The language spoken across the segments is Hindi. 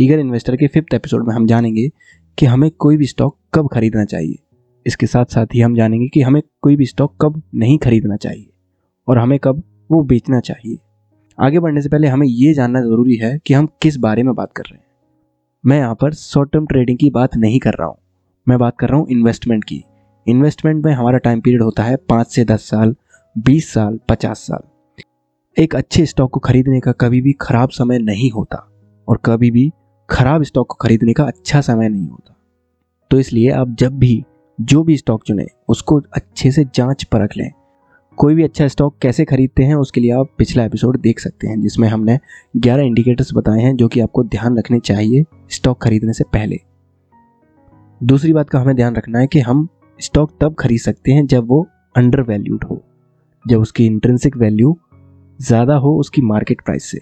इगर इन्वेस्टर के 5th एपिसोड में हम जानेंगे कि हमें कोई भी स्टॉक कब खरीदना चाहिए। इसके साथ साथ ही हम जानेंगे कि हमें कोई भी स्टॉक कब नहीं खरीदना चाहिए और हमें कब वो बेचना चाहिए। आगे बढ़ने से पहले हमें ये जानना ज़रूरी है कि हम किस बारे में बात कर रहे हैं। मैं यहाँ पर शॉर्ट टर्म ट्रेडिंग की बात नहीं कर रहा हूँ, मैं बात कर रहा हूँ इन्वेस्टमेंट की। इन्वेस्टमेंट में हमारा टाइम पीरियड होता है 5 से 10 साल, 20 साल, 50 साल। एक अच्छे स्टॉक को खरीदने का कभी भी खराब समय नहीं होता और कभी भी खराब स्टॉक को खरीदने का अच्छा समय नहीं होता। तो इसलिए आप जब भी जो भी स्टॉक चुनें उसको अच्छे से जांच परख लें। कोई भी अच्छा स्टॉक कैसे खरीदते हैं उसके लिए आप पिछला एपिसोड देख सकते हैं, जिसमें हमने 11 इंडिकेटर्स बताए हैं जो कि आपको ध्यान रखने चाहिए स्टॉक खरीदने से पहले। दूसरी बात का हमें ध्यान रखना है कि हम स्टॉक तब खरीद सकते हैं जब वो अंडर वैल्यूड हो, जब उसकी इंट्रिंसिक वैल्यू ज़्यादा हो उसकी मार्केट प्राइस से,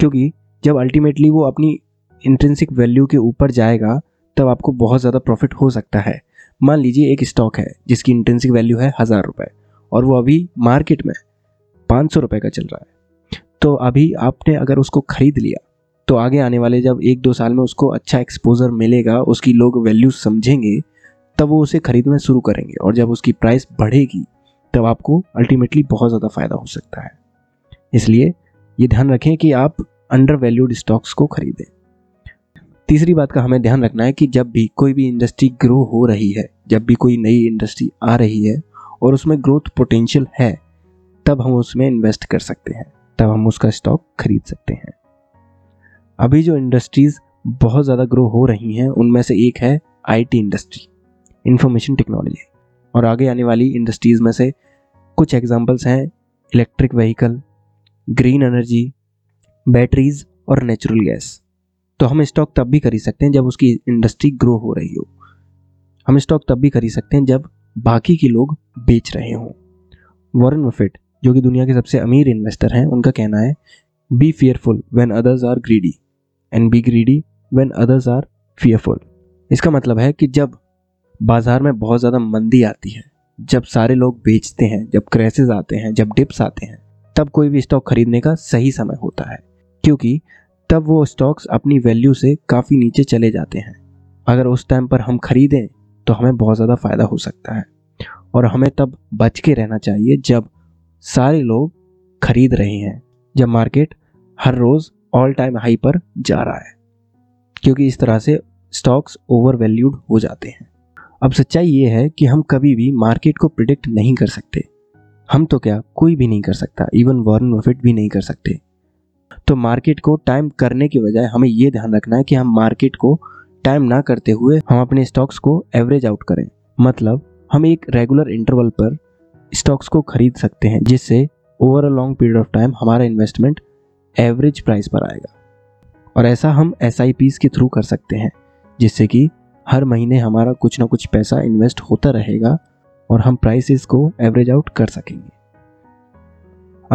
क्योंकि जब अल्टीमेटली वो अपनी इंट्रिंसिक वैल्यू के ऊपर जाएगा तब आपको बहुत ज़्यादा प्रॉफिट हो सकता है। मान लीजिए एक स्टॉक है जिसकी इंट्रिंसिक वैल्यू है 1000 रुपये और वो अभी मार्केट में 500 रुपये का चल रहा है, तो अभी आपने अगर उसको खरीद लिया तो आगे आने वाले जब 1-2 साल में उसको अच्छा एक्सपोजर मिलेगा, उसकी लोग वैल्यू समझेंगे, तब वो उसे खरीदना शुरू करेंगे और जब उसकी प्राइस बढ़ेगी तब आपको अल्टीमेटली बहुत ज़्यादा फ़ायदा हो सकता है। इसलिए ये ध्यान रखें कि आप अंडर वैल्यूड स्टॉक्स को खरीदें। तीसरी बात का हमें ध्यान रखना है कि जब भी कोई भी इंडस्ट्री ग्रो हो रही है, जब भी कोई नई इंडस्ट्री आ रही है और उसमें ग्रोथ पोटेंशियल है, तब हम उसमें इन्वेस्ट कर सकते हैं, तब हम उसका स्टॉक खरीद सकते हैं। अभी जो इंडस्ट्रीज़ बहुत ज़्यादा ग्रो हो रही हैं उनमें से एक है IT इंडस्ट्री, इंफॉर्मेशन टेक्नोलॉजी, और आगे आने वाली इंडस्ट्रीज़ में से कुछ एग्जाम्पल्स हैं electric vehicle, green energy, batteries और नेचुरल गैस। तो हम स्टॉक तब भी खरीद सकते हैं जब उसकी इंडस्ट्री ग्रो हो रही हो, हम स्टॉक तब भी खरीद सकते हैं जब बाकी के लोग बेच रहे हों। वॉरेन बफेट जो कि दुनिया के सबसे अमीर इन्वेस्टर हैं, उनका कहना है be fearful when others are greedy and be greedy when others are fearful. इसका मतलब है कि जब बाजार में बहुत ज़्यादा मंदी आती है, जब सारे लोग बेचते हैं, जब क्रैशेज आते हैं, जब डिप्स आते हैं, तब कोई भी स्टॉक खरीदने का सही समय होता है, क्योंकि तब वो स्टॉक्स अपनी वैल्यू से काफ़ी नीचे चले जाते हैं। अगर उस टाइम पर हम खरीदें तो हमें बहुत ज़्यादा फ़ायदा हो सकता है और हमें तब बच के रहना चाहिए जब सारे लोग खरीद रहे हैं, जब मार्केट हर रोज़ ऑल टाइम हाई पर जा रहा है, क्योंकि इस तरह से स्टॉक्स ओवर वैल्यूड हो जाते हैं। अब सच्चाई ये है कि हम कभी भी मार्केट को प्रिडिक्ट नहीं कर सकते, हम तो क्या कोई भी नहीं कर सकता, इवन वॉरेन बफेट भी नहीं कर सकते। तो मार्केट को टाइम करने के बजाय हमें ये ध्यान रखना है कि हम मार्केट को टाइम ना करते हुए हम अपने स्टॉक्स को एवरेज आउट करें, मतलब हम एक रेगुलर इंटरवल पर स्टॉक्स को खरीद सकते हैं, जिससे over a long period of time हमारा इन्वेस्टमेंट एवरेज प्राइस पर आएगा। और ऐसा हम SIPs के थ्रू कर सकते हैं, जिससे कि हर महीने हमारा कुछ ना कुछ पैसा इन्वेस्ट होता रहेगा और हम प्राइसेस को एवरेज आउट कर सकेंगे।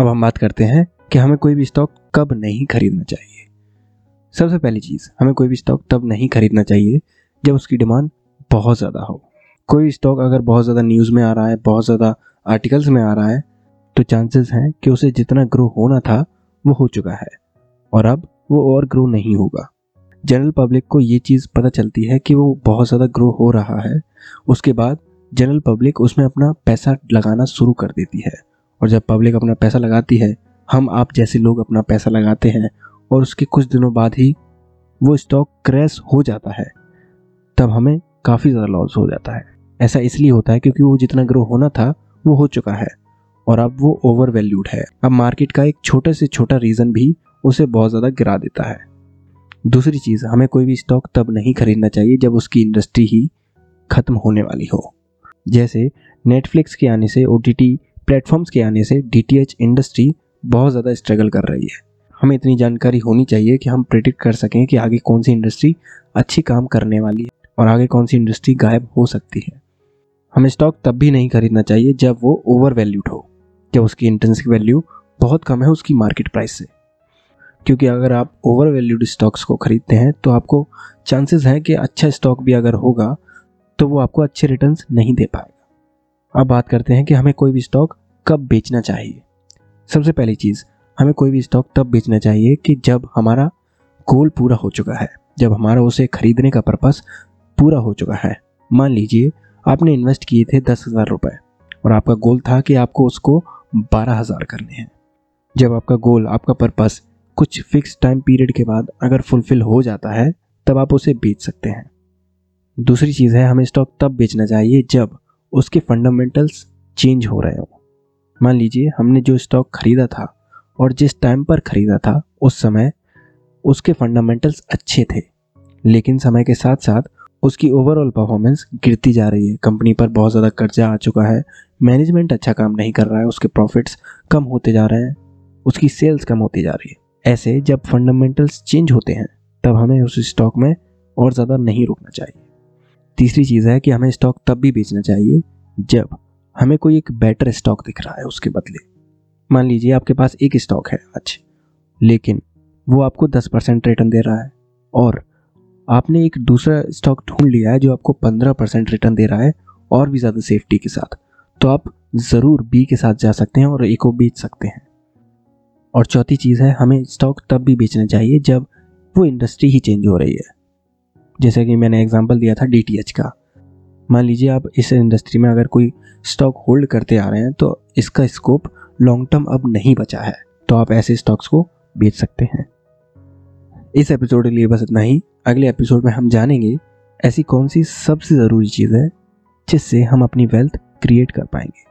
अब हम बात करते हैं कि हमें कोई भी स्टॉक कब नहीं खरीदना चाहिए। सबसे पहली चीज़, हमें कोई भी स्टॉक तब नहीं खरीदना चाहिए जब उसकी डिमांड बहुत ज़्यादा हो। कोई भी स्टॉक अगर बहुत ज़्यादा न्यूज़ में आ रहा है, बहुत ज़्यादा आर्टिकल्स में आ रहा है, तो चांसेस हैं कि उसे जितना ग्रो होना था वो हो चुका है और अब वो और ग्रो नहीं होगा। जनरल पब्लिक को ये चीज़ पता चलती है कि वो बहुत ज़्यादा ग्रो हो रहा है, उसके बाद जनरल पब्लिक उसमें अपना पैसा लगाना शुरू कर देती है और जब पब्लिक अपना पैसा लगाती है, हम आप जैसे लोग अपना पैसा लगाते हैं और उसके कुछ दिनों बाद ही वो स्टॉक क्रैश हो जाता है, तब हमें काफ़ी ज़्यादा लॉस हो जाता है। ऐसा इसलिए होता है क्योंकि वो जितना ग्रो होना था वो हो चुका है और अब वो ओवर वैल्यूड है। अब मार्केट का एक छोटे से छोटा रीज़न भी उसे बहुत ज़्यादा गिरा देता है। दूसरी चीज़, हमें कोई भी स्टॉक तब नहीं खरीदना चाहिए जब उसकी इंडस्ट्री ही ख़त्म होने वाली हो। जैसे नेटफ्लिक्स के आने से, OTT प्लेटफॉर्म्स के आने से DTH इंडस्ट्री बहुत ज़्यादा स्ट्रगल कर रही है। हमें इतनी जानकारी होनी चाहिए कि हम प्रेडिक्ट कर सकें कि आगे कौन सी इंडस्ट्री अच्छी काम करने वाली है और आगे कौन सी इंडस्ट्री गायब हो सकती है। हमें स्टॉक तब भी नहीं खरीदना चाहिए जब वो ओवर वैल्यूड हो, जब उसकी इंट्रिंसिक वैल्यू बहुत कम है उसकी मार्केट प्राइस से, क्योंकि अगर आप ओवर वैल्यूड स्टॉक्स को खरीदते हैं तो आपको चांसेस हैं कि अच्छा स्टॉक भी अगर होगा तो वो आपको अच्छे रिटर्न्स नहीं दे पाएगा। अब बात करते हैं कि हमें कोई भी स्टॉक कब बेचना चाहिए। सबसे पहली चीज़, हमें कोई भी स्टॉक तब बेचना चाहिए कि जब हमारा गोल पूरा हो चुका है, जब हमारा उसे खरीदने का पर्पस पूरा हो चुका है। मान लीजिए आपने इन्वेस्ट किए थे 10,000 रुपये और आपका गोल था कि आपको उसको 12,000 करने हैं। जब आपका गोल, आपका पर्पस कुछ फिक्स टाइम पीरियड के बाद अगर फुलफिल हो जाता है तब आप उसे बेच सकते हैं। दूसरी चीज़ है, हमें स्टॉक तब बेचना चाहिए जब उसके फंडामेंटल्स चेंज हो रहे हो। मान लीजिए हमने जो स्टॉक खरीदा था और जिस टाइम पर खरीदा था उस समय उसके फंडामेंटल्स अच्छे थे, लेकिन समय के साथ साथ उसकी ओवरऑल परफॉर्मेंस गिरती जा रही है। कंपनी पर बहुत ज़्यादा कर्जा आ चुका है, मैनेजमेंट अच्छा काम नहीं कर रहा है, उसके प्रॉफिट्स कम होते जा रहे हैं, उसकी सेल्स कम होती जा रही है। ऐसे जब फंडामेंटल्स चेंज होते हैं तब हमें उस स्टॉक में और ज़्यादा नहीं रुकना चाहिए। तीसरी चीज़ है कि हमें स्टॉक तब भी बेचना चाहिए जब हमें कोई एक बेटर स्टॉक दिख रहा है उसके बदले। मान लीजिए आपके पास एक स्टॉक है आज, लेकिन वो आपको 10% रिटर्न दे रहा है और आपने एक दूसरा स्टॉक ढूंढ लिया है जो आपको 15% रिटर्न दे रहा है और भी ज़्यादा सेफ्टी के साथ, तो आप ज़रूर बी के साथ जा सकते हैं और ए को बेच सकते हैं। और चौथी चीज़ है, हमें स्टॉक तब भी बेचना चाहिए जब वो इंडस्ट्री ही चेंज हो रही है। जैसा कि मैंने एग्जांपल दिया था डीटीएच का। मान लीजिए आप इस इंडस्ट्री में अगर कोई स्टॉक होल्ड करते आ रहे हैं तो इसका स्कोप लॉन्ग टर्म अब नहीं बचा है, तो आप ऐसे स्टॉक्स को बेच सकते हैं। इस एपिसोड के लिए बस इतना ही। अगले एपिसोड में हम जानेंगे ऐसी कौन सी सबसे ज़रूरी चीज़ है जिससे हम अपनी वेल्थ क्रिएट कर पाएंगे।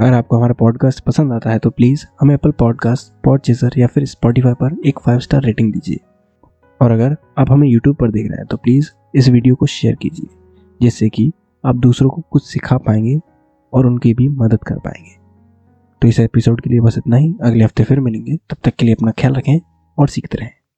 अगर आपको हमारा पॉडकास्ट पसंद आता है तो प्लीज़ हमें एप्पल पॉडकास्ट, पॉडचेजर या फिर स्पॉटिफाई पर एक 5 स्टार रेटिंग दीजिए। और अगर आप हमें YouTube पर देख रहे हैं तो प्लीज़ इस वीडियो को शेयर कीजिए, जिससे कि आप दूसरों को कुछ सिखा पाएंगे और उनकी भी मदद कर पाएंगे। तो इस एपिसोड के लिए बस इतना ही। अगले हफ्ते फिर मिलेंगे, तब तक के लिए अपना ख्याल रखें और सीखते रहें।